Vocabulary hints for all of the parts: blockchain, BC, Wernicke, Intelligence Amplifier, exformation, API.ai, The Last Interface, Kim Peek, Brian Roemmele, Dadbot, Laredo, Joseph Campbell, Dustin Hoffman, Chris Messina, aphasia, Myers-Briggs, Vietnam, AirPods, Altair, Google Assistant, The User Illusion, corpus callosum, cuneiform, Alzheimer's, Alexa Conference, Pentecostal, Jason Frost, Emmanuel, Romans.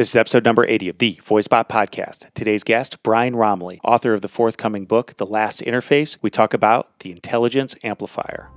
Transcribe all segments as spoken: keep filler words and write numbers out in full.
This is episode number eighty of the VoiceBot Podcast. Today's guest, Brian Roemmele, author of the forthcoming book, The Last Interface. We talk about the Intelligence Amplifier.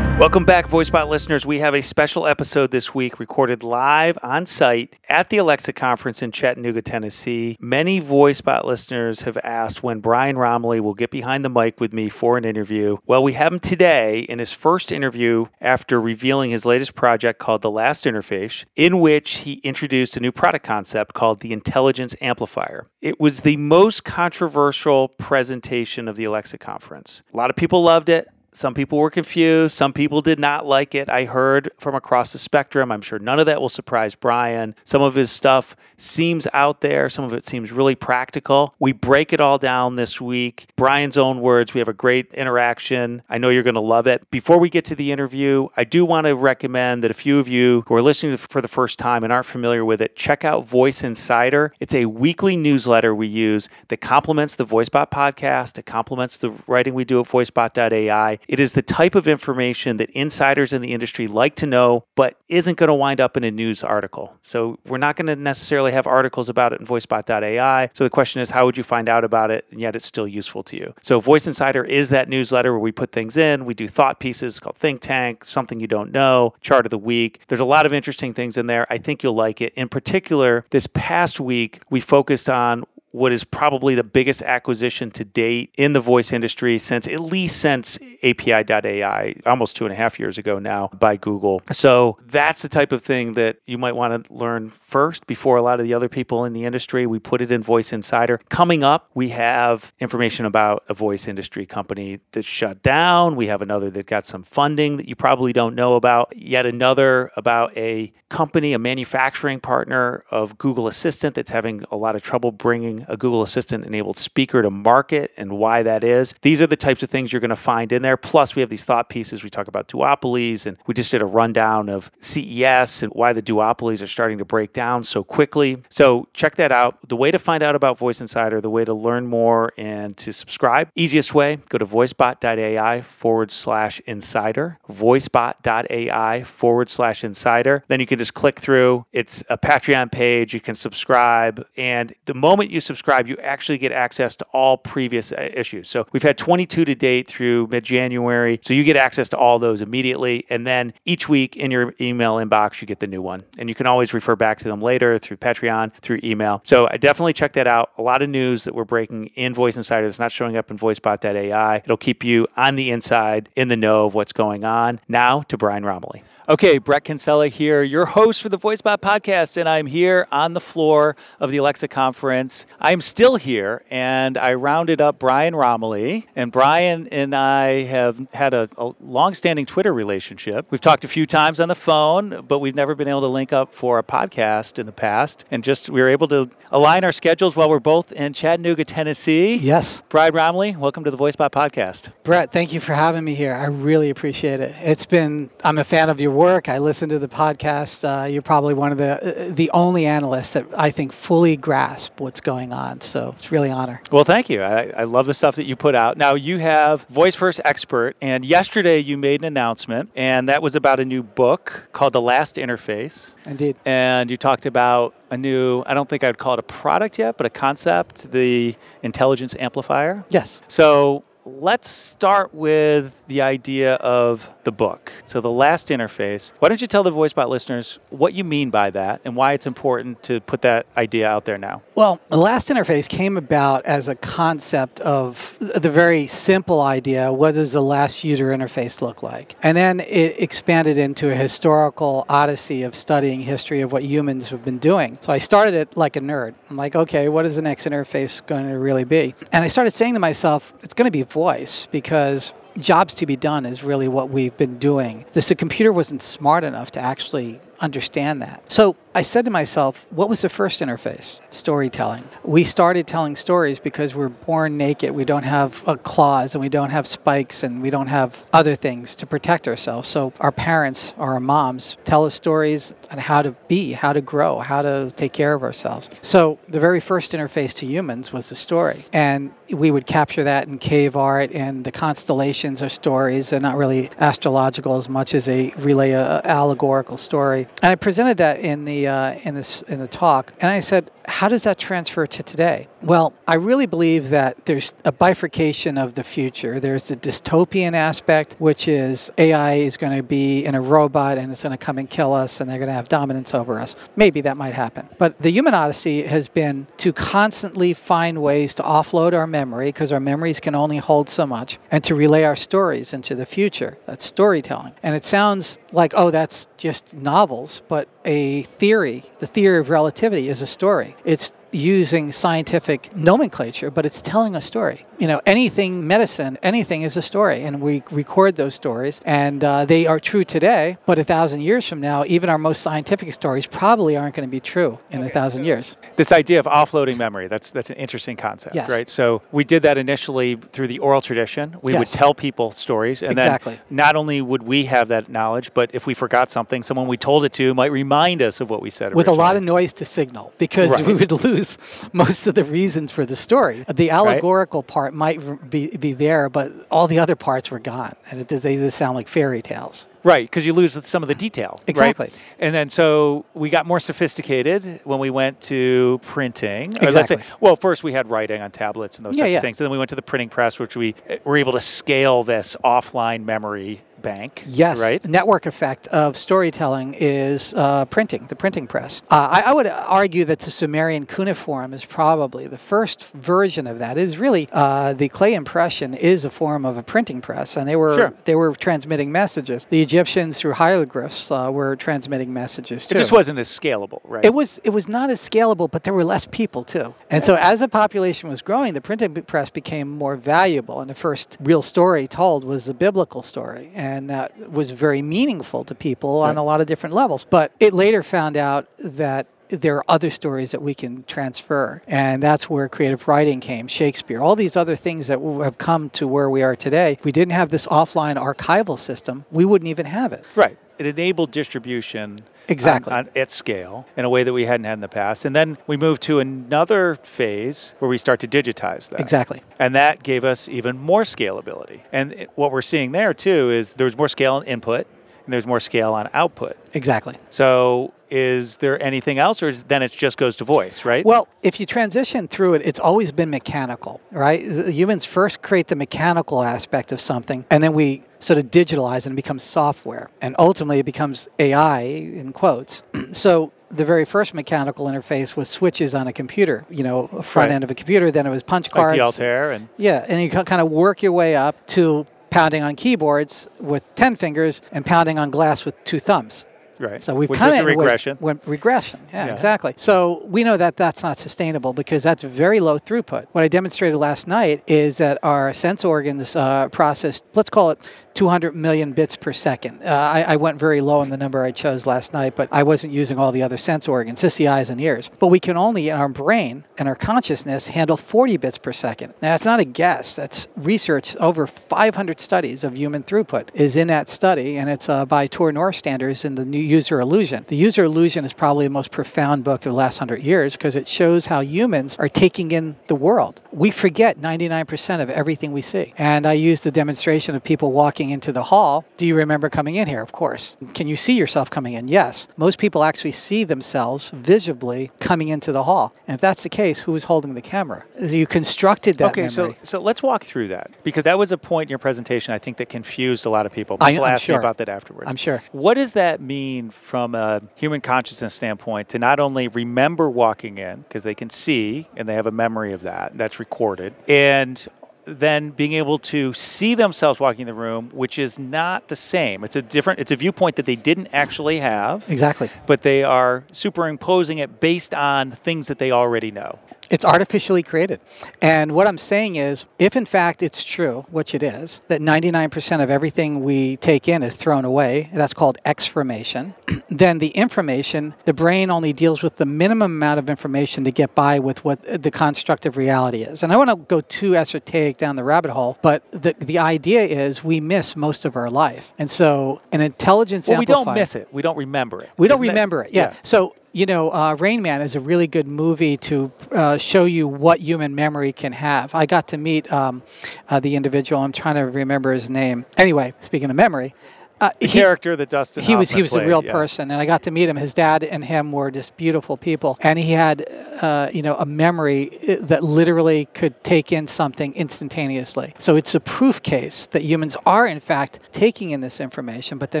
Welcome back, VoiceBot listeners. We have a special episode this week recorded live on site at the Alexa Conference in Chattanooga, Tennessee. Many VoiceBot listeners have asked when Brian Roemmele will get behind the mic with me for an interview. Well, we have him today in his first interview after revealing his latest project called The Last Interface, in which he introduced a new product concept called the Intelligence Amplifier. It was the most controversial presentation of the Alexa Conference. A lot of people loved it. Some people were confused. Some people did not like it. I heard from across the spectrum. I'm sure none of that will surprise Brian. Some of his stuff seems out there. Some of it seems really practical. We break it all down this week. Brian's own words. We have a great interaction. I know you're going to love it. Before we get to the interview, I do want to recommend that a few of you who are listening for the first time and aren't familiar with it, check out Voice Insider. It's a weekly newsletter we use that complements the VoiceBot podcast. It complements the writing we do at voicebot dot a i. It is the type of information that insiders in the industry like to know, but isn't going to wind up in a news article. So we're not going to necessarily have articles about it in voicebot dot a i. So the question is, how would you find out about it? And yet it's still useful to you. So Voice Insider is that newsletter where we put things in. We do thought pieces called Think Tank, Something You Don't Know, Chart of the Week. There's a lot of interesting things in there. I think you'll like it. In particular, this past week, we focused on what is probably the biggest acquisition to date in the voice industry since, at least since A P I dot a i, almost two and a half years ago now, by Google. So that's the type of thing that you might want to learn first before a lot of the other people in the industry. We put it in Voice Insider. Coming up, we have information about a voice industry company that shut down. We have another that got some funding that you probably don't know about. Yet another about a company, a manufacturing partner of Google Assistant that's having a lot of trouble bringing a Google Assistant-enabled speaker to market and why that is. These are the types of things you're going to find in there. Plus, we have these thought pieces. We talk about duopolies, and we just did a rundown of C E S and why the duopolies are starting to break down so quickly. So check that out. The way to find out about Voice Insider, the way to learn more and to subscribe, easiest way, go to voicebot dot a i forward slash insider, voicebot dot a i forward slash insider. Then you can just click through. It's a Patreon page. You can subscribe. And the moment you subscribe, subscribe, you actually get access to all previous issues. So we've had twenty-two to date through mid-January. So you get access to all those immediately. And then each week in your email inbox, you get the new one. And you can always refer back to them later through Patreon, through email. So I definitely check that out. A lot of news that we're breaking in Voice Insider that's not showing up in voicebot dot a i. It'll keep you on the inside, in the know of what's going on. Now to Brian Roemmele. Okay, Brett Kinsella here, your host for the VoiceBot Podcast, and I'm here on the floor of the Alexa Conference. I'm still here, and I rounded up Brian Roemmele, and Brian and I have had a, a long-standing Twitter relationship. We've talked a few times on the phone, but we've never been able to link up for a podcast in the past, and just we were able to align our schedules while we're both in Chattanooga, Tennessee. Yes. Brian Roemmele, welcome to the VoiceBot Podcast. Brett, thank you for having me here. I really appreciate it. It's been, I'm a fan of your work. I listen to the podcast. Uh, you're probably one of the uh, the only analysts that I think fully grasp what's going on. So it's really an honor. Well, thank you. I, I love the stuff that you put out. Now, you have Voice First Expert, and yesterday you made an announcement, and that was about a new book called The Last Interface. Indeed. And you talked about a new, I don't think I'd call it a product yet, but a concept, the Intelligence Amplifier. Yes. So let's start with the idea of the book. So The Last Interface. Why don't you tell the VoiceBot listeners what you mean by that and why it's important to put that idea out there now? Well, The Last Interface came about as a concept of the very simple idea, what does the last user interface look like? And then it expanded into a historical odyssey of studying history of what humans have been doing. So I started it like a nerd. I'm like, okay, what is the next interface going to really be? And I started saying to myself, it's going to be voice, because jobs to be done is really what we've been doing. This, the computer wasn't smart enough to actually understand that. So I said to myself, what was the first interface? Storytelling. We started telling stories because we're born naked. We don't have uh, claws and we don't have spikes and we don't have other things to protect ourselves. So our parents or our moms tell us stories on how to be, how to grow, how to take care of ourselves. So the very first interface to humans was the story. And we would capture that in cave art, and the constellations are stories. They're not really astrological as much as they relay a allegorical story. And I presented that in the Uh, in this in the talk, and I said, how does that transfer to today? Well, I really believe that there's a bifurcation of the future. There's the dystopian aspect, which is A I is going to be in a robot and it's going to come and kill us and they're going to have dominance over us. Maybe that might happen. But the human odyssey has been to constantly find ways to offload our memory, because our memories can only hold so much, and to relay our stories into the future. That's storytelling. And it sounds like, oh, that's just novels, but a theory Theory, the theory of relativity is a story. It's using scientific nomenclature, but it's telling a story. You know, anything, medicine, anything is a story, and we record those stories, and uh, they are true today, but a thousand years from now, even our most scientific stories probably aren't going to be true in okay, a thousand so years. This idea of offloading memory, that's that's an interesting concept, yes. right? So we did that initially through the oral tradition. We yes. would tell people stories, and exactly. then not only would we have that knowledge, but if we forgot something, someone we told it to might remind us of what we said originally. With a lot of noise to signal, because right. we would lose most of the reasons for the story. The allegorical right. part might be, be there, but all the other parts were gone. And it, they just sound like fairy tales. Right, because you lose some of the detail. Exactly. Right? And then so we got more sophisticated when we went to printing. Exactly. Or let's say, well, first we had writing on tablets and those yeah, types yeah. of things. And then we went to the printing press, which we were able to scale this offline memory bank. Yes. Right? The network effect of storytelling is uh, printing, the printing press. Uh, I, I would argue that the Sumerian cuneiform is probably the first version of that. It is really uh, the clay impression is a form of a printing press, and they were sure. they were transmitting messages. The Egyptians through hieroglyphs uh, were transmitting messages too. It just wasn't as scalable, right? It was it was not as scalable, but there were less people too. And so as the population was growing, the printing press became more valuable, and the first real story told was the biblical story, and that was very meaningful to people right. on a lot of different levels. But it later found out that there are other stories that we can transfer. And that's where creative writing came, Shakespeare, all these other things that have come to where we are today. If we didn't have this offline archival system, we wouldn't even have it. Right. It enabled distribution exactly. on, on, at scale in a way that we hadn't had in the past. And then we moved to another phase where we start to digitize that. Exactly. And that gave us even more scalability. And what we're seeing there, too, is there's more scale in input and there's more scale on output. Exactly. So is there anything else, or is, then it just goes to voice, right? Well, if you transition through it, it's always been mechanical, right? Humans first create the mechanical aspect of something, and then we sort of digitalize and it becomes software. And ultimately, it becomes A I, in quotes. So the very first mechanical interface was switches on a computer, you know, a front right. end of a computer. Then it was punch cards. Like the Altair. And yeah, and you kind of work your way up to pounding on keyboards with ten fingers and pounding on glass with two thumbs. Right. So we've kind of regression. Way, regression. Yeah, yeah, exactly. So we know that that's not sustainable because that's very low throughput. What I demonstrated last night is that our sense organs uh, process, let's call it two hundred million bits per second. Uh, I, I went very low on the number I chose last night, but I wasn't using all the other sense organs, just the eyes and ears. But we can only, in our brain and our consciousness, handle forty bits per second. Now, that's not a guess. That's research. Over five hundred studies of human throughput is in that study, and it's uh, by Tor Nørretranders in the New User Illusion. The User Illusion is probably the most profound book of the last hundred years because it shows how humans are taking in the world. We forget ninety-nine percent of everything we see. And I used the demonstration of people walking into the hall. Do you remember coming in here? Of course. Can you see yourself coming in? Yes. Most people actually see themselves visibly coming into the hall. And if that's the case, who was holding the camera? You constructed that okay, memory. Okay, so, so let's walk through that because that was a point in your presentation I think that confused a lot of people. People asked me about that afterwards. I'm sure. What does that mean from a human consciousness standpoint to not only remember walking in, because they can see and they have a memory of that, that's recorded, and then being able to see themselves walking the room, which is not the same. It's a different, it's a viewpoint that they didn't actually have. Exactly. But they are superimposing it based on things that they already know. It's artificially created. And what I'm saying is, if in fact it's true, which it is, that ninety-nine percent of everything we take in is thrown away, that's called exformation, then the information, the brain only deals with the minimum amount of information to get by with what the construct of reality is. And I want to go too esoteric down the rabbit hole, but the, the idea is we miss most of our life. And so an intelligence well, amplifier... Well, we don't miss it. We don't remember it. We don't remember it, it. Yeah. yeah. So... You know, uh, Rain Man is a really good movie to uh, show you what human memory can have. I got to meet um, uh, the individual. I'm trying to remember his name. Anyway, speaking of memory. Uh, the he, character that Dustin Hoffman He was, he was played, a real yeah. person, and I got to meet him. His dad and him were just beautiful people, and he had, uh, you know, a memory that literally could take in something instantaneously. So it's a proof case that humans are, in fact, taking in this information, but they're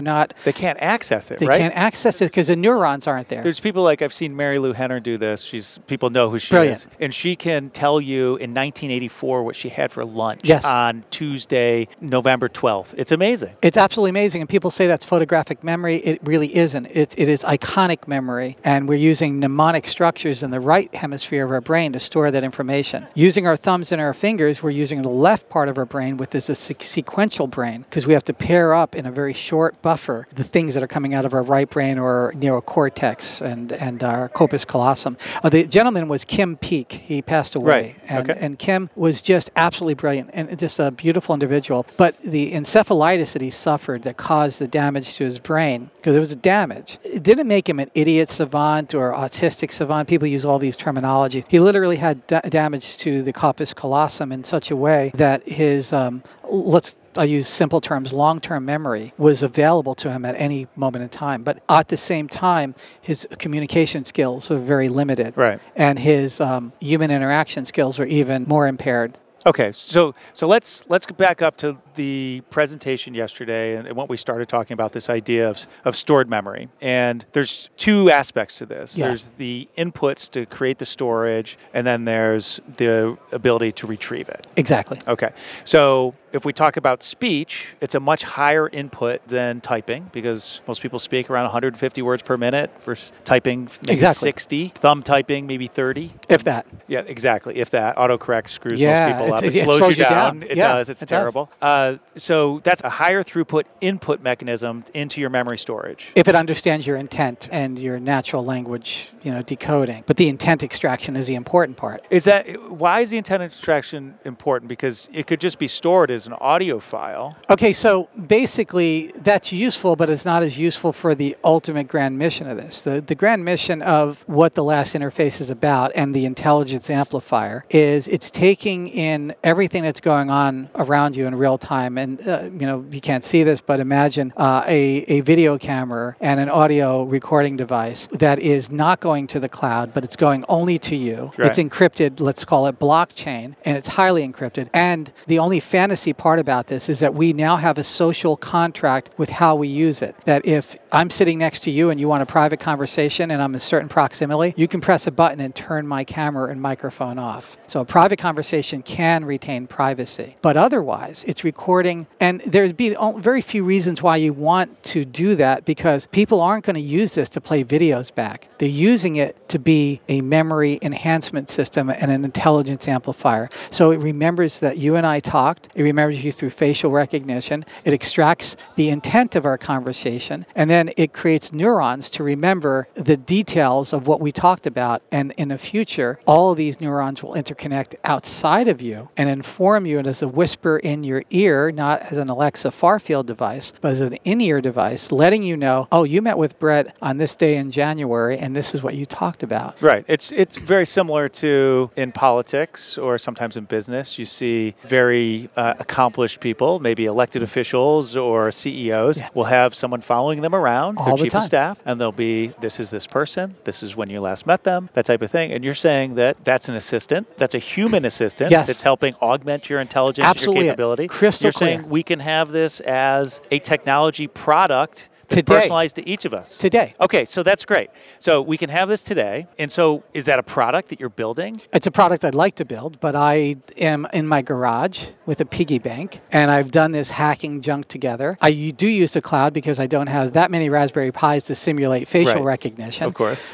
not... They can't access it, they right? They can't access it because the neurons aren't there. There's people like, I've seen Mary Lou Henner do this. She's People know who she Brilliant. is. And she can tell you in nineteen eighty-four what she had for lunch yes. on Tuesday, November twelfth. It's amazing. It's absolutely amazing. And people say that's photographic memory. It really isn't. It, it is iconic memory. And we're using mnemonic structures in the right hemisphere of our brain to store that information. Using our thumbs and our fingers, we're using the left part of our brain, which is a sequential brain, because we have to pair up in a very short buffer the things that are coming out of our right brain or neocortex and, and our corpus callosum. Uh, the gentleman was Kim Peek. He passed away. Right. And, okay. and Kim was just absolutely brilliant and just a beautiful individual. But the encephalitis that he suffered that caused the damage to his brain, because it was damage. It didn't make him an idiot savant or autistic savant. People use all these terminology. He literally had da- damage to the corpus callosum in such a way that his, um, let's I use simple terms, long-term memory was available to him at any moment in time. But at the same time, his communication skills were very limited. Right. And his um, human interaction skills were even more impaired. Okay, so so let's let's get back up to the presentation yesterday and, and when we started talking about this idea of, of stored memory. And there's two aspects to this. Yeah. There's the inputs to create the storage, and then there's the ability to retrieve it. Exactly. Okay, so if we talk about speech, it's a much higher input than typing, because most people speak around one hundred fifty words per minute, for typing maybe exactly. sixty, thumb typing maybe thirty. If that. Yeah, exactly, if that. Autocorrect screws yeah. most people up. It, it, it slows, slows you down. down. It yeah, does. It's it terrible. Does. Uh, so that's a higher throughput input mechanism into your memory storage. If it understands your intent and your natural language, you know, decoding. But the intent extraction is the important part. Is that why is the intent extraction important? Because it could just be stored as an audio file. Okay, so basically that's useful, but it's not as useful for the ultimate grand mission of this. The the grand mission of what the last interface is about and the intelligence amplifier is it's taking in everything that's going on around you in real time. And, uh, you know, you can't see this, but imagine uh, a, a video camera and an audio recording device that is not going to the cloud, but it's going only to you. Right. It's encrypted, let's call it blockchain, and it's highly encrypted. And the only fantasy part about this is that we now have a social contract with how we use it. That if I'm sitting next to you and you want a private conversation and I'm in certain proximity, you can press a button and turn my camera and microphone off. So a private conversation can can retain privacy. But otherwise, it's recording, and there's been very few reasons why you want to do that, because people aren't going to use this to play videos back. They're using it to be a memory enhancement system and an intelligence amplifier. So it remembers that you and I talked. It remembers you through facial recognition. It extracts the intent of our conversation, and then it creates neurons to remember the details of what we talked about. And in the future, all of these neurons will interconnect outside of you and inform you as a whisper in your ear, not as an Alexa far-field device, but as an in-ear device, letting you know, oh, you met with Brett on this day in January, and this is what you talked about. Right. It's it's very similar to in politics or sometimes in business. You see very uh, accomplished people, maybe elected officials or C E Os, yeah. will have someone following them around, all their the chief time. of staff, and they'll be, this is this person, this is when you last met them, that type of thing. And you're saying that that's an assistant, that's a human assistant. Yes. It's helping augment your intelligence, Absolutely your capability. It. Crystal You're clear. saying we can have this as a technology product that's today. personalized to each of us. Today. Okay, so that's great. So we can have this today. And so is that a product that you're building? It's a product I'd like to build, but I am in my garage with a piggy bank, and I've done this hacking junk together. I do use the cloud because I don't have that many Raspberry Pis to simulate facial right. recognition. Of course.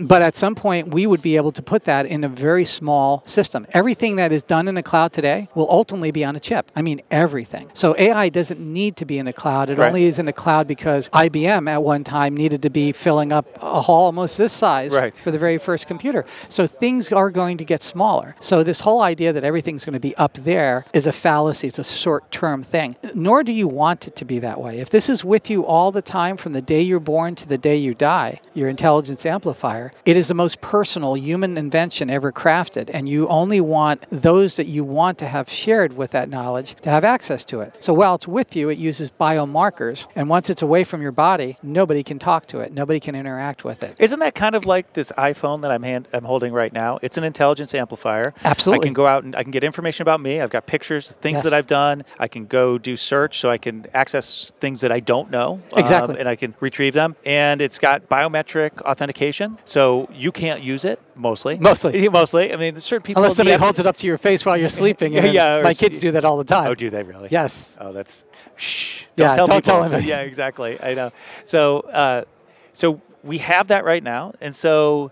but at some point, we would be able to put that in a very small system. Everything that is done in the cloud today will ultimately be on a chip. I mean, everything. So A I doesn't need to be in the cloud. It right. only is in the cloud because I B M at one time needed to be filling up a hall almost this size right. for the very first computer. So things are going to get smaller. So this whole idea that everything's going to be up there is a fallacy. It's a short-term thing. Nor do you want it to be that way. If this is with you all the time from the day you're born to the day you die, your intelligence amplifier, it is the most personal human invention ever crafted. And you only want those that you want to have shared with that knowledge to have access to it. So while it's with you, it uses biomarkers. And once it's away from your body, nobody can talk to it. Nobody can interact with it. Isn't that kind of like this iPhone that I'm, hand, I'm holding right now? It's an intelligence amplifier. Absolutely. I can go out and I can get information about me. I've got pictures, things yes. that I've done. I can go do search so I can access things that I don't know. Exactly. Um, and I can retrieve them. And it's got biometric authentication. So you can't use it. Mostly. Mostly. Mostly. I mean, certain people... Unless somebody holds it up to your face while you're sleeping. And yeah, my kids do that all the time. Oh, do they really? Yes. Oh, that's... Shh. Don't yeah, tell don't people. Tell them. Yeah, exactly. I know. So, uh, so we have that right now. And so...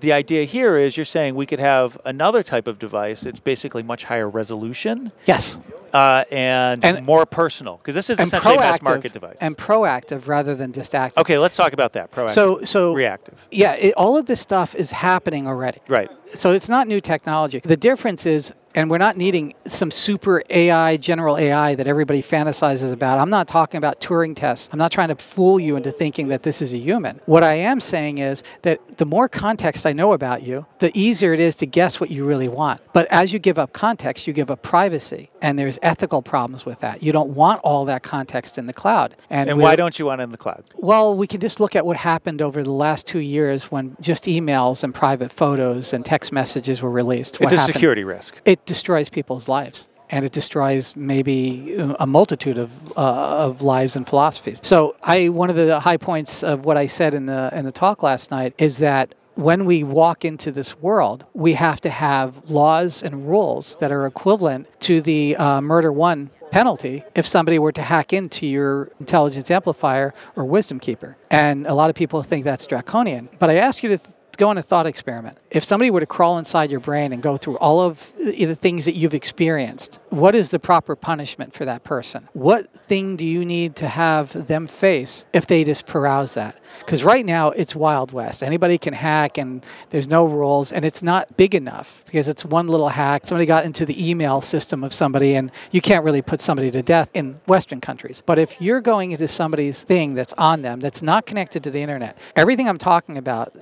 The idea here is you're saying we could have another type of device that's basically much higher resolution. Yes. Uh, and, and more personal. Because this is essentially a mass market device. And proactive rather than just active. Okay, let's talk about that. Proactive. So, so reactive. Yeah, it, all of this stuff is happening already. Right. So it's not new technology. The difference is... And we're not needing some super A I, general A I that everybody fantasizes about. I'm not talking about Turing tests. I'm not trying to fool you into thinking that this is a human. What I am saying is that the more context I know about you, the easier it is to guess what you really want. But as you give up context, you give up privacy. And there's ethical problems with that. You don't want all that context in the cloud. And, and why don't you want it in the cloud? Well, we can just look at what happened over the last two years when just emails and private photos and text messages were released. It's a security risk. It destroys people's lives. And it destroys maybe a multitude of, uh, of lives and philosophies. So I, one of the high points of what I said in the, in the talk last night is that when we walk into this world, we have to have laws and rules that are equivalent to the uh, Murder One penalty if somebody were to hack into your intelligence amplifier or wisdom keeper. And a lot of people think that's draconian. But I ask you to... Th- Go on a thought experiment. If somebody were to crawl inside your brain and go through all of the things that you've experienced, what is the proper punishment for that person? What thing do you need to have them face if they just peruse that? Because right now, it's Wild West. Anybody can hack, and there's no rules, and it's not big enough because it's one little hack. Somebody got into the email system of somebody, and you can't really put somebody to death in Western countries. But if you're going into somebody's thing that's on them, that's not connected to the internet, everything I'm talking about,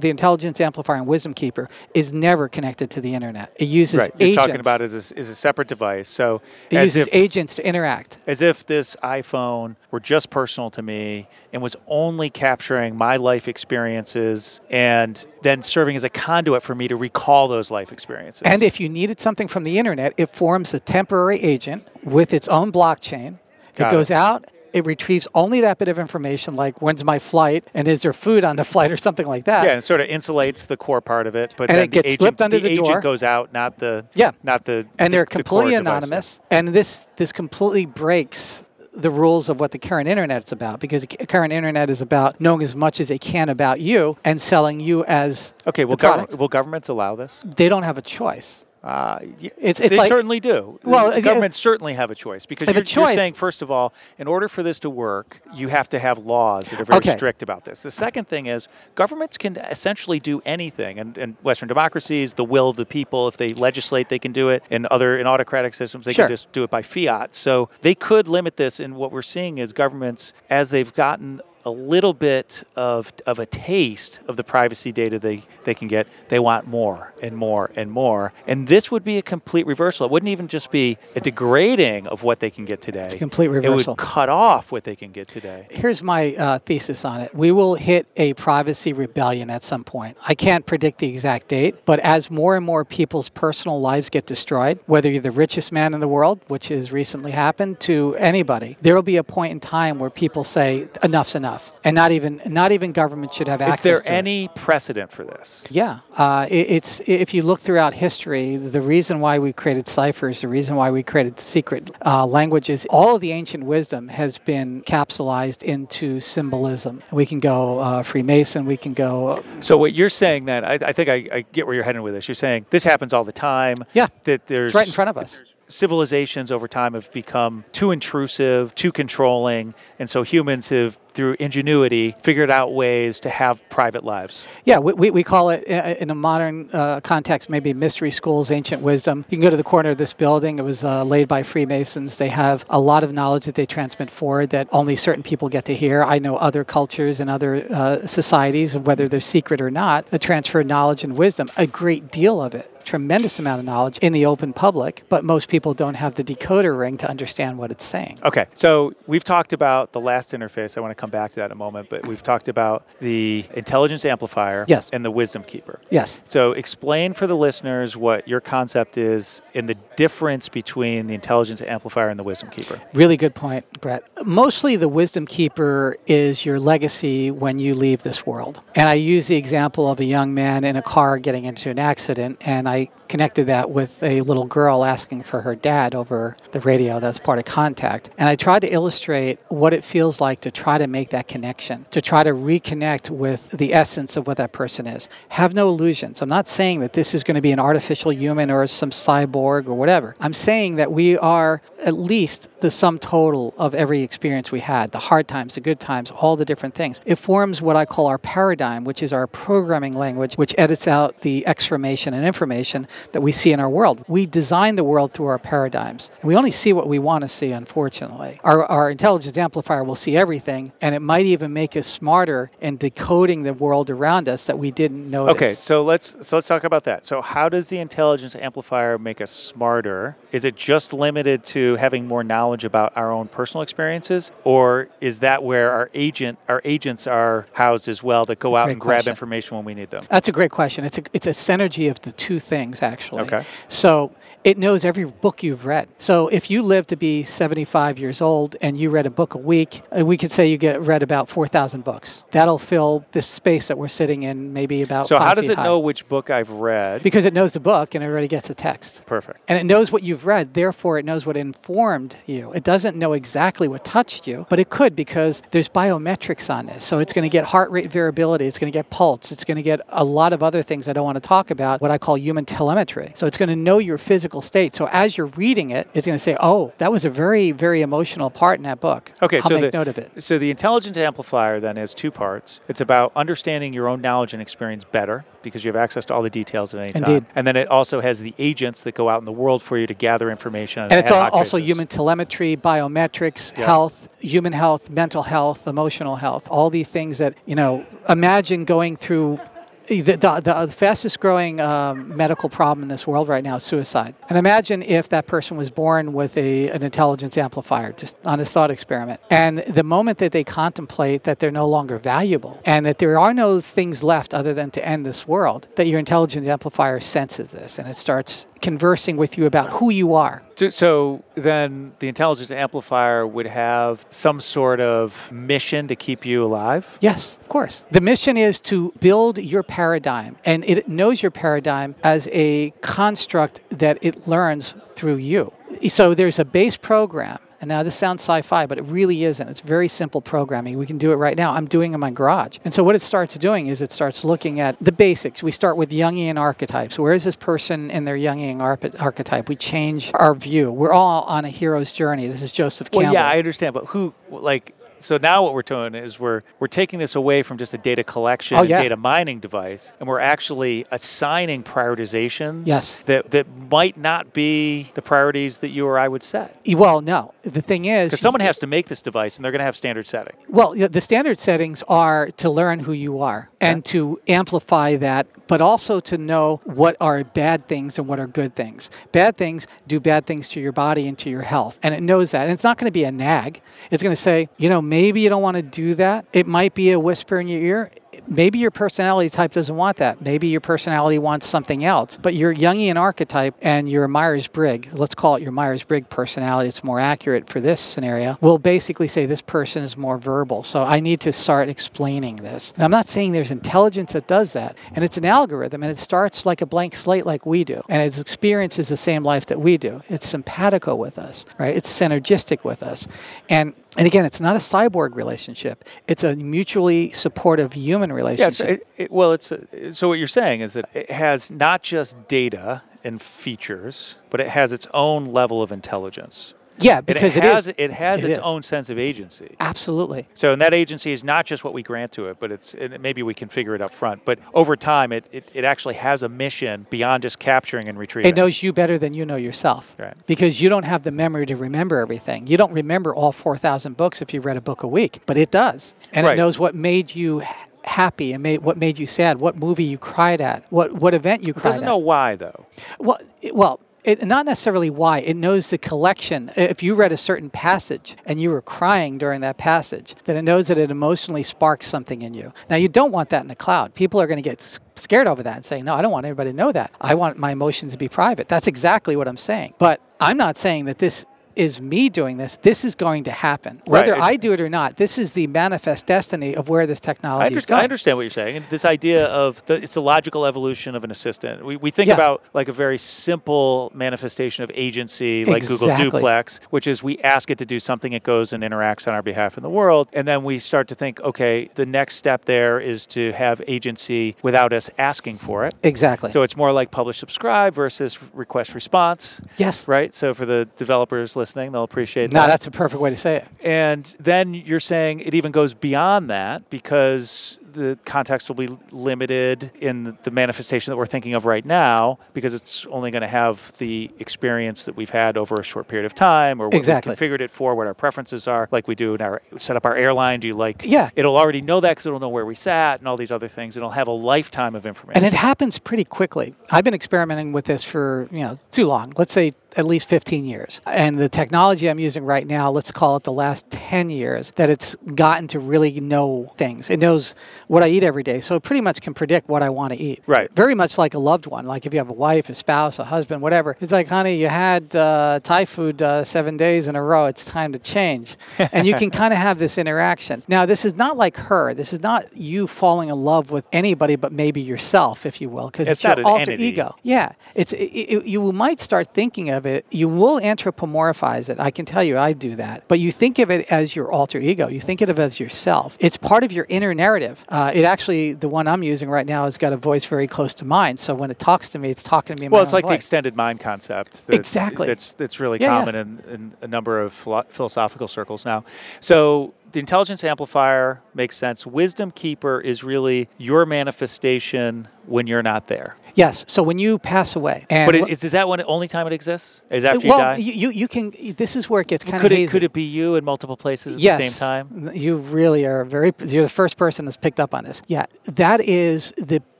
the intelligence amplifier and wisdom keeper is never connected to the internet. It uses right. You're agents. Talking about it as a, as a separate device. So it as uses if, agents to interact. As if this iPhone were just personal to me and was only capturing my life experiences and then serving as a conduit for me to recall those life experiences. And if you needed something from the internet, it forms a temporary agent with its own blockchain. Got it goes it. out. It retrieves only that bit of information, like when's my flight and is there food on the flight or something like that. Yeah, and sort of insulates the core part of it, but and then it gets the agent, slipped under the, the door. Agent goes out, not the yeah, not the and the, they're completely the anonymous. Device. And this this completely breaks the rules of what the current internet's about, because the current internet is about knowing as much as they can about you and selling you as okay. Will, gov- will governments allow this? They don't have a choice. Uh, it's, it's they like, certainly do. Well, the governments uh, certainly have a choice, because you're, a choice. you're saying, first of all, in order for this to work, you have to have laws that are very okay. strict about this. The second thing is governments can essentially do anything. And, and Western democracies, the will of the people, if they legislate, they can do it. In other in autocratic systems, they sure. can just do it by fiat. So they could limit this. And what we're seeing is governments, as they've gotten a little bit of of a taste of the privacy data they, they can get, they want more and more and more. And this would be a complete reversal. It wouldn't even just be a degrading of what they can get today. It's a complete reversal. It would cut off what they can get today. Here's my uh, thesis on it. We will hit a privacy rebellion at some point. I can't predict the exact date, but as more and more people's personal lives get destroyed, whether you're the richest man in the world, which has recently happened, to anybody, there will be a point in time where people say, enough's enough. stuff, and not even not even government should have access to it. Is there any precedent for this? Yeah, uh, it, it's if you look throughout history, the reason why we created ciphers, the reason why we created secret uh, languages, all of the ancient wisdom has been capsulized into symbolism. We can go uh, Freemason. We can go. Uh, so what you're saying then, I, I think I, I get where you're heading with this. You're saying this happens all the time. Yeah, that there's it's right in front of us. Civilizations over time have become too intrusive, too controlling, and so humans have, through ingenuity, figured out ways to have private lives. Yeah, we, we, we call it, in a modern uh, context, maybe mystery schools, ancient wisdom. You can go to the corner of this building. It was uh, laid by Freemasons. They have a lot of knowledge that they transmit forward that only certain people get to hear. I know other cultures and other uh, societies, whether they're secret or not, that transfer knowledge and wisdom, a great deal of it. Tremendous amount of knowledge in the open public, but most people don't have the decoder ring to understand what it's saying. Okay, so we've talked about the last interface. I want to come back to that in a moment, but we've talked about the intelligence amplifier yes. and the wisdom keeper. Yes. So explain for the listeners what your concept is and the difference between the intelligence amplifier and the wisdom keeper. Really good point, Brett. Mostly the wisdom keeper is your legacy when you leave this world. And I use the example of a young man in a car getting into an accident, and I I connected that with a little girl asking for her dad over the radio. That's part of contact. And I tried to illustrate what it feels like to try to make that connection, to try to reconnect with the essence of what that person is. Have no illusions. I'm not saying that this is going to be an artificial human or some cyborg or whatever. I'm saying that we are at least the sum total of every experience we had, the hard times, the good times, all the different things. It forms what I call our paradigm, which is our programming language, which edits out the exformation and information that we see in our world. We design the world through our paradigms. And we only see what we want to see, unfortunately. Our, our intelligence amplifier will see everything, and it might even make us smarter in decoding the world around us that we didn't notice. Okay, so let's, so let's talk about that. So how does the intelligence amplifier make us smarter? Is it just limited to having more knowledge about our own personal experiences? Or is that where our agent, our agents are housed as well, that go out and grab information when we need them? That's a great question. It's a, it's a synergy of the two things. Things, actually. Okay. So it knows every book you've read. So if you live to be seventy-five years old and you read a book a week, we could say you get read about four thousand books. That'll fill this space that we're sitting in, maybe about So how does it high. know which book I've read? Because it knows the book and it already gets the text. Perfect. And it knows what you've read, therefore it knows what informed you. It doesn't know exactly what touched you, but it could, because there's biometrics on this. So it's going to get heart rate variability, it's going to get pulse, it's going to get a lot of other things I don't want to talk about, what I call human telemetry. So it's going to know your physical state. So as you're reading it, it's going to say, oh, that was a very, very emotional part in that book. Okay, I'll so make the, note of it. So the intelligence amplifier then has two parts. It's about understanding your own knowledge and experience better, because you have access to all the details at any Indeed. time. And then it also has the agents that go out in the world for you to gather information. And it's all, also human telemetry, biometrics, yeah. health, human health, mental health, emotional health, all these things that, you know, imagine going through. The, the, the fastest growing um, medical problem in this world right now is suicide. And imagine if that person was born with a, an intelligence amplifier, just on a thought experiment. And the moment that they contemplate that they're no longer valuable and that there are no things left other than to end this world, that your intelligence amplifier senses this and it starts conversing with you about who you are. So, so then the intelligence amplifier would have some sort of mission to keep you alive? Yes, of course. The mission is to build your paradigm, and it knows your paradigm as a construct that it learns through you. So there's a base program. And now this sounds sci-fi, but it really isn't. It's very simple programming. We can do it right now. I'm doing it in my garage. And so what it starts doing is it starts looking at the basics. We start with Jungian archetypes. Where is this person in their Jungian archetype? We change our view. We're all on a hero's journey. This is Joseph Campbell. Well, yeah, I understand. But who, like... So now what we're doing is we're we're taking this away from just a data collection oh, yeah. and data mining device, and we're actually assigning prioritizations yes. that, that might not be the priorities that you or I would set. Well, no. The thing is... Because someone has to make this device, and they're going to have standard setting. Well, the standard settings are to learn who you are and yeah. to amplify that, but also to know what are bad things and what are good things. Bad things do bad things to your body and to your health, and it knows that. And it's not going to be a nag. It's going to say, you know, maybe you don't want to do that. It might be a whisper in your ear. maybe your personality type doesn't want that. Maybe your personality wants something else. But your Jungian archetype and your Myers-Briggs, let's call it your Myers-Briggs personality, it's more accurate for this scenario, will basically say this person is more verbal. So I need to start explaining this. And I'm not saying there's intelligence that does that. And it's an algorithm, and it starts like a blank slate like we do. And its experience is the same life that we do. It's simpatico with us, right? It's synergistic with us. And And again, it's not a cyborg relationship. It's a mutually supportive human relationship. Yeah, it's, it, it, well, it's a, so what you're saying is that it has not just data and features, but it has its own level of intelligence. Yeah, because it, it has, is. It has it its is. own sense of agency. Absolutely. So, and that agency is not just what we grant to it, but it's, and maybe we can figure it up front, but over time, it, it, it actually has a mission beyond just capturing and retrieving. It knows you better than you know yourself. Right. Because you don't have the memory to remember everything. You don't remember all four thousand books if you read a book a week, but it does. And right. It knows what made you happy and made, what made you sad, what movie you cried at, what, what event you cried at. It doesn't know why, though. Well, it, well. It, not necessarily why. It knows the collection. If you read a certain passage and you were crying during that passage, then it knows that it emotionally sparks something in you. Now, you don't want that in the cloud. People are going to get scared over that and saying, no, I don't want everybody to know that. I want my emotions to be private. That's exactly what I'm saying. But I'm not saying that this is me doing this. This is going to happen. Whether right. I do it or not, this is the manifest destiny of where this technology I is going. I understand what you're saying. This idea of, the, it's a logical evolution of an assistant. We we think yeah. about like a very simple manifestation of agency, like exactly. Google Duplex, which is we ask it to do something, it goes and interacts on our behalf in the world. And then we start to think, okay, the next step there is to have agency without us asking for it. Exactly. So it's more like publish, subscribe versus request response. Yes. Right? So for the developers listening, Listening, they'll appreciate no, that. No, that's a perfect way to say it. And then you're saying it even goes beyond that because the context will be limited in the manifestation that we're thinking of right now because it's only going to have the experience that we've had over a short period of time or what exactly. we've configured it for, what our preferences are, like we do in our, set up our airline. Do you like, yeah. it'll already know that because it'll know where we sat and all these other things. It'll have a lifetime of information. And it happens pretty quickly. I've been experimenting with this for, you know, too long. Let's say at least fifteen years. And the technology I'm using right now, let's call it the last ten years, that it's gotten to really know things. It knows what I eat every day, so it pretty much can predict what I want to eat. Right. Very much like a loved one, like if you have a wife, a spouse, a husband, whatever. It's like, honey, you had uh, Thai food uh, seven days in a row. It's time to change. And you can kind of have this interaction. Now, this is not like her. This is not you falling in love with anybody but maybe yourself, if you will, because it's, it's your alter entity. Ego. Yeah. It's it, it, you might start thinking of it, you will anthropomorphize it. I can tell you I do that. But you think of it as your alter ego. You think of it as yourself. It's part of your inner narrative. Uh, it actually, the one I'm using right now has got a voice very close to mine. So when it talks to me, it's talking to me in my own voice. Well, it's like the extended mind concept. That, exactly. That's, that's really yeah, common yeah. In, in a number of philo- philosophical circles now. So the intelligence amplifier makes sense. Wisdom keeper is really your manifestation when you're not there. Yes. So when you pass away. And but it, is, is that when only time it exists? Is after well, you die? You, you can, this is where it gets kind could of hazy. It, could it be you in multiple places at yes, the same time? You really are very, you're the first person that's picked up on this. Yeah. That is the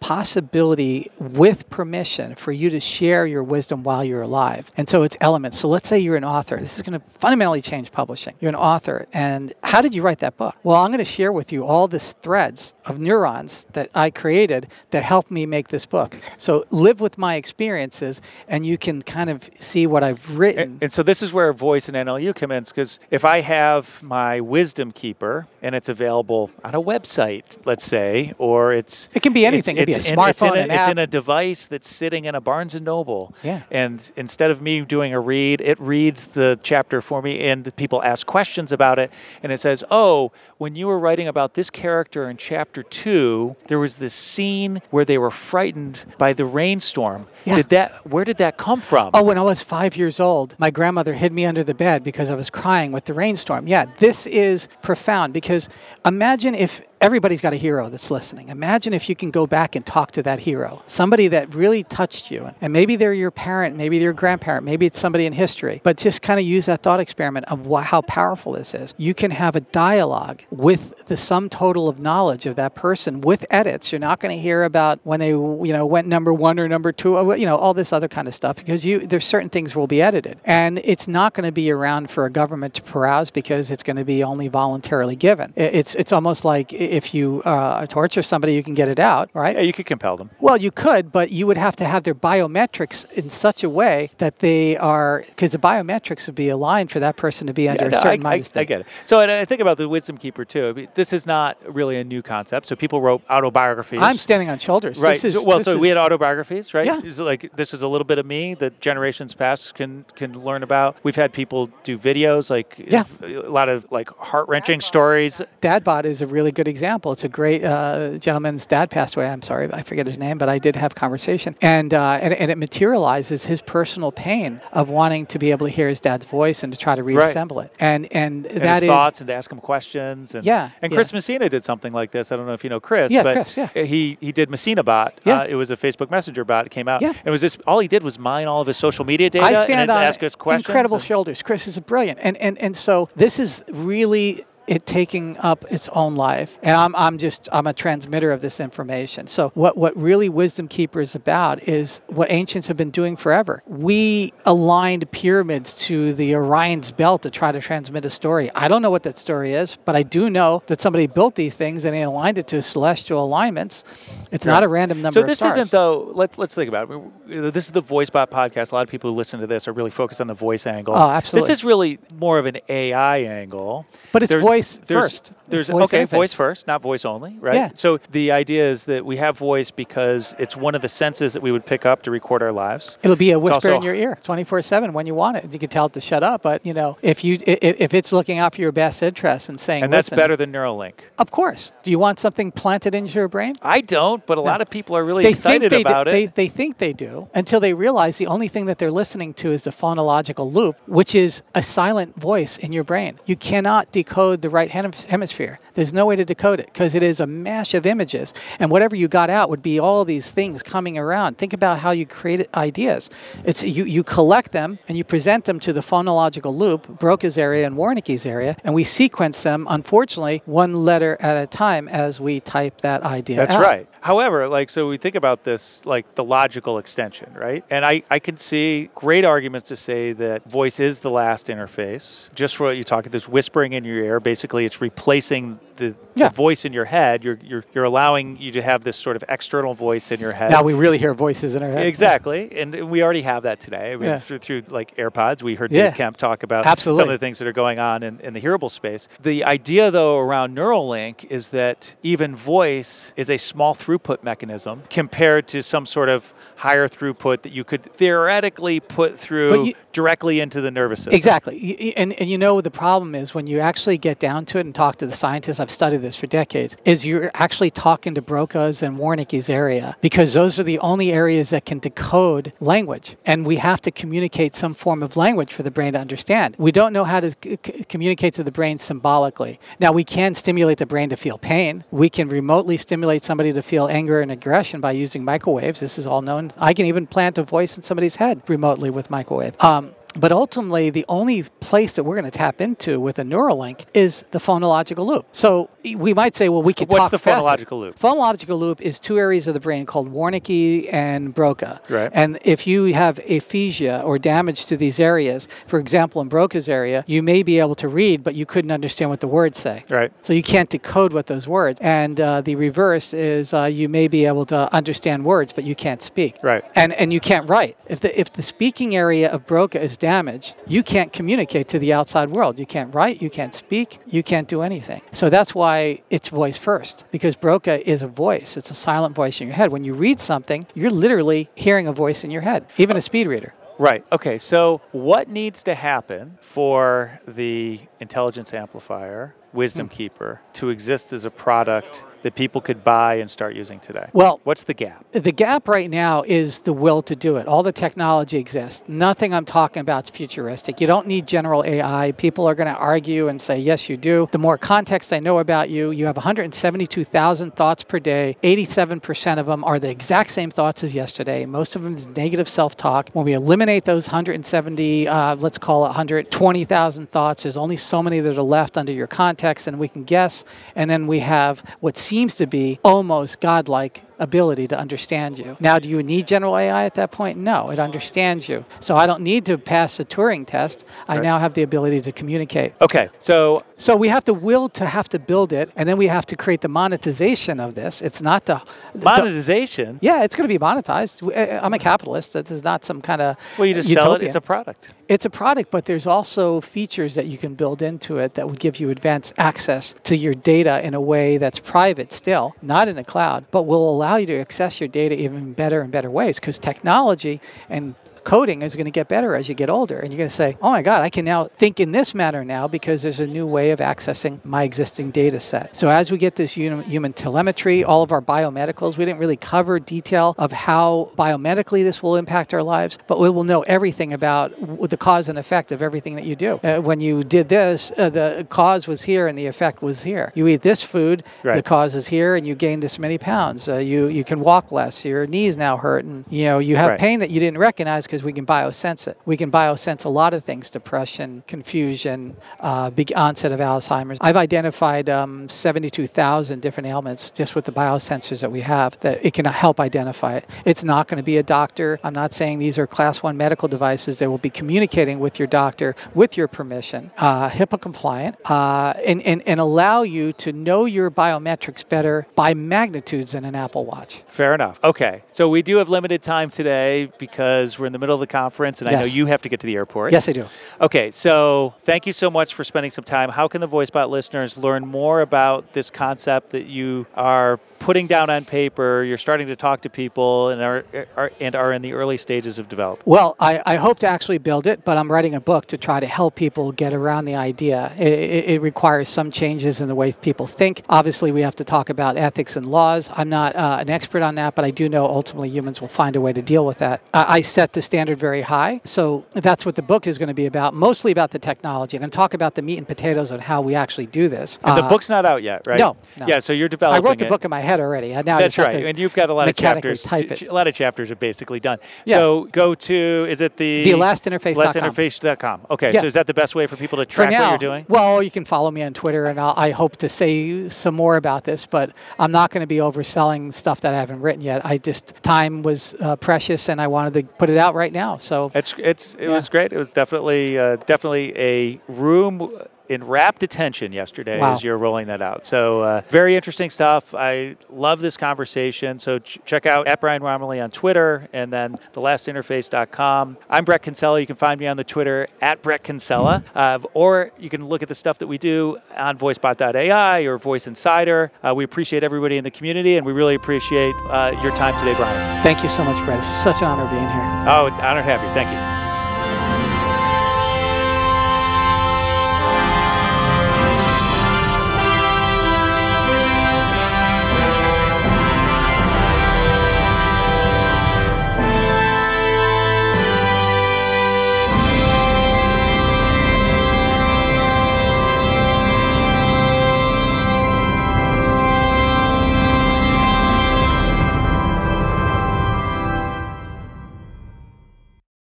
possibility with permission for you to share your wisdom while you're alive. And so it's elements. So let's say you're an author. This is going to fundamentally change publishing. You're an author. And how did you write that book? Well, I'm going to share with you all these threads of neurons that I created that helped me make this book. So live with my experiences, and you can kind of see what I've written. And, and so this is where voice and N L U come in, because if I have my wisdom keeper and it's available on a website, let's say, or it's it can be anything. It's, it can it's, be a smartphone. It's, in a, an app. It's in a device that's sitting in a Barnes and Noble. Yeah. And instead of me doing a read, it reads the chapter for me, and people ask questions about it, and it says, "Oh, when you were writing about this character in chapter two, there was this scene where they were frightened by." The rainstorm. Yeah. Did that? Where did that come from? Oh, when I was five years old, my grandmother hid me under the bed because I was crying with the rainstorm. Yeah, this is profound because imagine if everybody's got a hero that's listening. Imagine if you can go back and talk to that hero, somebody that really touched you. And maybe they're your parent, maybe they're your grandparent, maybe it's somebody in history. But just kind of use that thought experiment of wh- how powerful this is. You can have a dialogue with the sum total of knowledge of that person with edits. You're not going to hear about when they, you know, went number one or number two, you know, all this other kind of stuff because you there's certain things will be edited. And it's not going to be around for a government to carouse because it's going to be only voluntarily given. It's, it's almost like... It, if you uh, torture somebody, you can get it out, right? Yeah, you could compel them. Well, you could, but you would have to have their biometrics in such a way that they are, because the biometrics would be aligned for that person to be under yeah, no, a certain I, mind I, state. I get it. So and I think about the Wisdom Keeper, too. I mean, this is not really a new concept. So people wrote autobiographies. I'm standing on shoulders. Right. This so, is, well, this so is, we had autobiographies, right? Yeah. It's like, this is a little bit of me that generations past can, can learn about. We've had people do videos, like yeah. a lot of like heart-wrenching stories. Dadbot is a really good example. It's a great uh, gentleman's dad passed away. I'm sorry, I forget his name, but I did have a conversation. And, uh, and, and it materializes his personal pain of wanting to be able to hear his dad's voice and to try to reassemble right. it. And and, and that his is... thoughts and to ask him questions. And, yeah. And Chris yeah. Messina did something like this. I don't know if you know Chris, yeah, but Chris, yeah. he, he did Messina Bot. Yeah. Uh, it was a Facebook Messenger bot. It came out. Yeah. And it was just, all he did was mine all of his social media data I stand and on ask us questions. Incredible shoulders. Chris is brilliant. And, and, and so this is really... it taking up its own life. And I'm, I'm just, I'm a transmitter of this information. So what, what really Wisdom Keeper is about is what ancients have been doing forever. We aligned pyramids to the Orion's belt to try to transmit a story. I don't know what that story is, but I do know that somebody built these things and they aligned it to celestial alignments. It's yeah. not a random number so of stars. So this isn't though, let's, let's think about it. This is the VoiceBot podcast. A lot of people who listen to this are really focused on the voice angle. Oh, absolutely. This is really more of an A I angle. But it's voice. Voice there's, first. There's, voice okay, voice first, not voice only, right? Yeah. So the idea is that we have voice because it's one of the senses that we would pick up to record our lives. It'll be a whisper in your ear, twenty-four seven, when you want it. You can tell it to shut up, but you know, if you if, if it's looking out for your best interests and saying, and that's Listen, better than Neuralink. Of course. Do you want something planted into your brain? I don't, but a no. lot of people are really they excited they about do, it. They, they think they do until they realize the only thing that they're listening to is the phonological loop, which is a silent voice in your brain. You cannot decode the the right hemisphere. There's no way to decode it because it is a mash of images. And whatever you got out would be all these things coming around. Think about how you create ideas. It's you, you collect them and you present them to the phonological loop, Broca's area and Wernicke's area, and we sequence them, unfortunately, one letter at a time as we type that idea That's out. Right. However, like, so we think about this, like the logical extension, right? And I, I can see great arguments to say that voice is the last interface. Just for what you're talking, there's whispering in your ear. Basically, it's replacing the, yeah. the voice in your head. You're, you're, you're allowing you to have this sort of external voice in your head. Now we really hear voices in our head. Exactly. Yeah. And we already have that today. I mean, yeah. through, through like AirPods, we heard yeah. Dave Kemp talk about Absolutely. Some of the things that are going on in, in the hearable space. The idea, though, around Neuralink is that even voice is a small throughput mechanism compared to some sort of higher throughput that you could theoretically put through you, directly into the nervous system. Exactly. And, and you know, the problem is when you actually get down to it and talk to the scientists, I've studied this for decades, is you're actually talking to Broca's and Wernicke's area because those are the only areas that can decode language. And we have to communicate some form of language for the brain to understand. We don't know how to c- communicate to the brain symbolically. Now, we can stimulate the brain to feel pain. We can remotely stimulate somebody to feel anger and aggression by using microwaves. This is all known. I can even plant a voice in somebody's head remotely with microwave. Um, But ultimately, the only place that we're going to tap into with a Neuralink is the phonological loop. So we might say, well, we could What's talk What's the faster. Phonological loop? Phonological loop is two areas of the brain called Wernicke and Broca. Right. And if you have aphasia or damage to these areas, for example, in Broca's area, you may be able to read, but you couldn't understand what the words say. Right. So you can't decode what those words. And uh, the reverse is uh, you may be able to understand words, but you can't speak. Right. And and you can't write. If the, if the speaking area of Broca is damaged, damage, you can't communicate to the outside world. You can't write, you can't speak, you can't do anything. So that's why it's voice first, because Broca is a voice. It's a silent voice in your head. When you read something, you're literally hearing a voice in your head, even a speed reader. Right. Okay. So what needs to happen for the Intelligence Amplifier, Wisdom hmm. Keeper, to exist as a product that people could buy and start using today? Well, what's the gap? The gap right now is the will to do it. All the technology exists. Nothing I'm talking about is futuristic. You don't need general A I. People are going to argue and say, yes, you do. The more context I know about you, you have one hundred seventy-two thousand thoughts per day. eighty-seven percent of them are the exact same thoughts as yesterday. Most of them is negative self-talk. When we eliminate those one hundred seventy, uh, let's call it one hundred twenty thousand thoughts, there's only so many that are left under your context, and we can guess. And then we have what seems seems to be almost godlike ability to understand you. Now, do you need general A I at that point? No, it understands you. So I don't need to pass a Turing test. I right. now have the ability to communicate. Okay, so... So we have the will to have to build it, and then we have to create the monetization of this. It's not the... Monetization? So, yeah, it's going to be monetized. I'm a capitalist. This is not some kind of Well, you just utopia. Sell it. It's a product. It's a product, but there's also features that you can build into it that would give you advanced access to your data in a way that's private still, not in the cloud, but will allow you to access your data even better and better ways, because technology and coding is going to get better as you get older, and you're going to say, oh my God, I can now think in this manner now because there's a new way of accessing my existing data set. So as we get this human telemetry, all of our biomedicals, we didn't really cover detail of how biomedically this will impact our lives, but we will know everything about the cause and effect of everything that you do. Uh, when you did this, uh, the cause was here and the effect was here. You eat this food, right. the cause is here, and you gain this many pounds. Uh, you, you can walk less, your knees now hurt, and you know you have right. pain that you didn't recognize because we can biosense it. We can biosense a lot of things, depression, confusion, uh, big onset of Alzheimer's. I've identified um, seventy-two thousand different ailments just with the biosensors that we have, that it can help identify it. It's not going to be a doctor. I'm not saying these are class one medical devices. They will be communicating with your doctor with your permission, uh, HIPAA compliant, uh, and, and, and allow you to know your biometrics better by magnitudes in an Apple Watch. Fair enough. Okay. So we do have limited time today because we're in the middle of the conference, and yes. I know you have to get to the airport. Yes, I do. Okay, so thank you so much for spending some time. How can the VoiceBot listeners learn more about this concept that you are putting down on paper, you're starting to talk to people, and are, are, and are in the early stages of development? Well, I, I hope to actually build it, but I'm writing a book to try to help people get around the idea. It, it, it requires some changes in the way people think. Obviously, we have to talk about ethics and laws. I'm not uh, an expert on that, but I do know ultimately humans will find a way to deal with that. I, I set the standard very high, so that's what the book is going to be about, mostly about the technology, and I'm talk about the meat and potatoes on how we actually do this. And uh, the book's not out yet, right? No, no. Yeah, so you're developing it. I wrote the it. book in my head already. Now That's right. And you've got a lot of chapters. Type it. A lot of chapters are basically done. Yeah. So go to, is it the... The Last Interface. last interface dot com. Okay. Yeah. So is that the best way for people to track now, what you're doing? Well, you can follow me on Twitter, and I'll, I hope to say some more about this, but I'm not going to be overselling stuff that I haven't written yet. I just, time was uh, precious, and I wanted to put it out right now. So it's, it's, it yeah. was great. It was definitely, uh, definitely a room... in rapt attention yesterday wow. as you're rolling that out. So uh, very interesting stuff. I love this conversation. So ch check out at Brian Roemmele on Twitter, and then the last interface dot com. I'm Brett Kinsella. You can find me on the Twitter at Brett Kinsella, uh, or you can look at the stuff that we do on voicebot dot A I or Voice Insider. Uh, we appreciate everybody in the community, and we really appreciate uh, your time today, Brian. Thank you so much, Brett. It's such an honor being here. Oh, it's an honor to have you. Thank you.